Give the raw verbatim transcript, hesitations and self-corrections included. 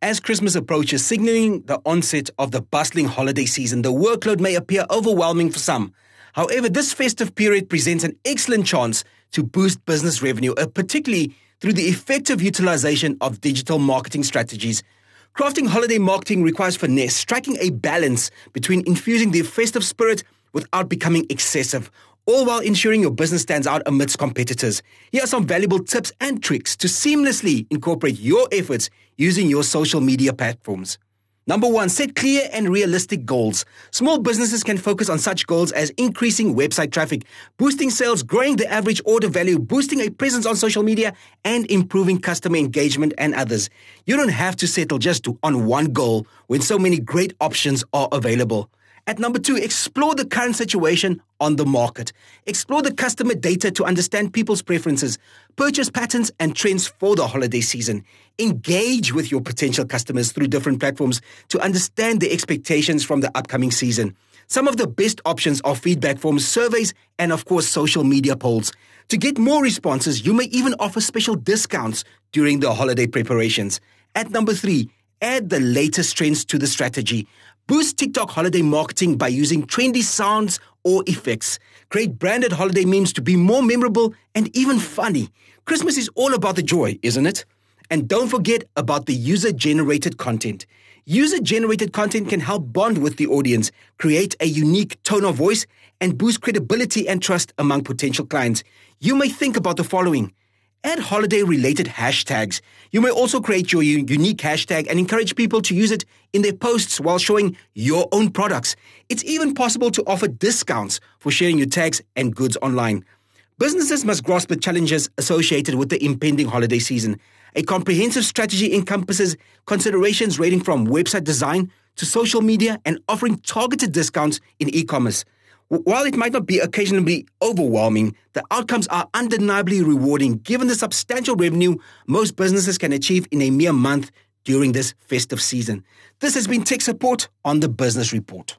As Christmas approaches, signaling the onset of the bustling holiday season, the workload may appear overwhelming for some. However, this festive period presents an excellent chance to boost business revenue, particularly through the effective utilization of digital marketing strategies. Crafting holiday marketing requires finesse, striking a balance between infusing the festive spirit without becoming excessive, all while ensuring your business stands out amidst competitors. Here are some valuable tips and tricks to seamlessly incorporate your efforts using your social media platforms. Number one, set clear and realistic goals. Small businesses can focus on such goals as increasing website traffic, boosting sales, growing the average order value, boosting a presence on social media, and improving customer engagement and others. You don't have to settle just on one goal when so many great options are available. At number two, explore the current situation on the market. Explore the customer data to understand people's preferences, purchase patterns, and trends for the holiday season. Engage with your potential customers through different platforms to understand their expectations from the upcoming season. Some of the best options are feedback forms, surveys, and of course, social media polls. To get more responses, you may even offer special discounts during the holiday preparations. At number three, add the latest trends to the strategy. Boost TikTok holiday marketing by using trendy sounds or effects. Create branded holiday memes to be more memorable and even funny. Christmas is all about the joy, isn't it? And don't forget about the user-generated content. User-generated content can help bond with the audience, create a unique tone of voice, and boost credibility and trust among potential clients. You may think about the following. Add holiday-related hashtags. You may also create your unique hashtag and encourage people to use it in their posts while showing your own products. It's even possible to offer discounts for sharing your tags and goods online. Businesses must grasp the challenges associated with the impending holiday season. A comprehensive strategy encompasses considerations ranging from website design to social media and offering targeted discounts in e-commerce. While it might not be occasionally overwhelming, the outcomes are undeniably rewarding given the substantial revenue most businesses can achieve in a mere month during this festive season. This has been Tech Support on the Business Report.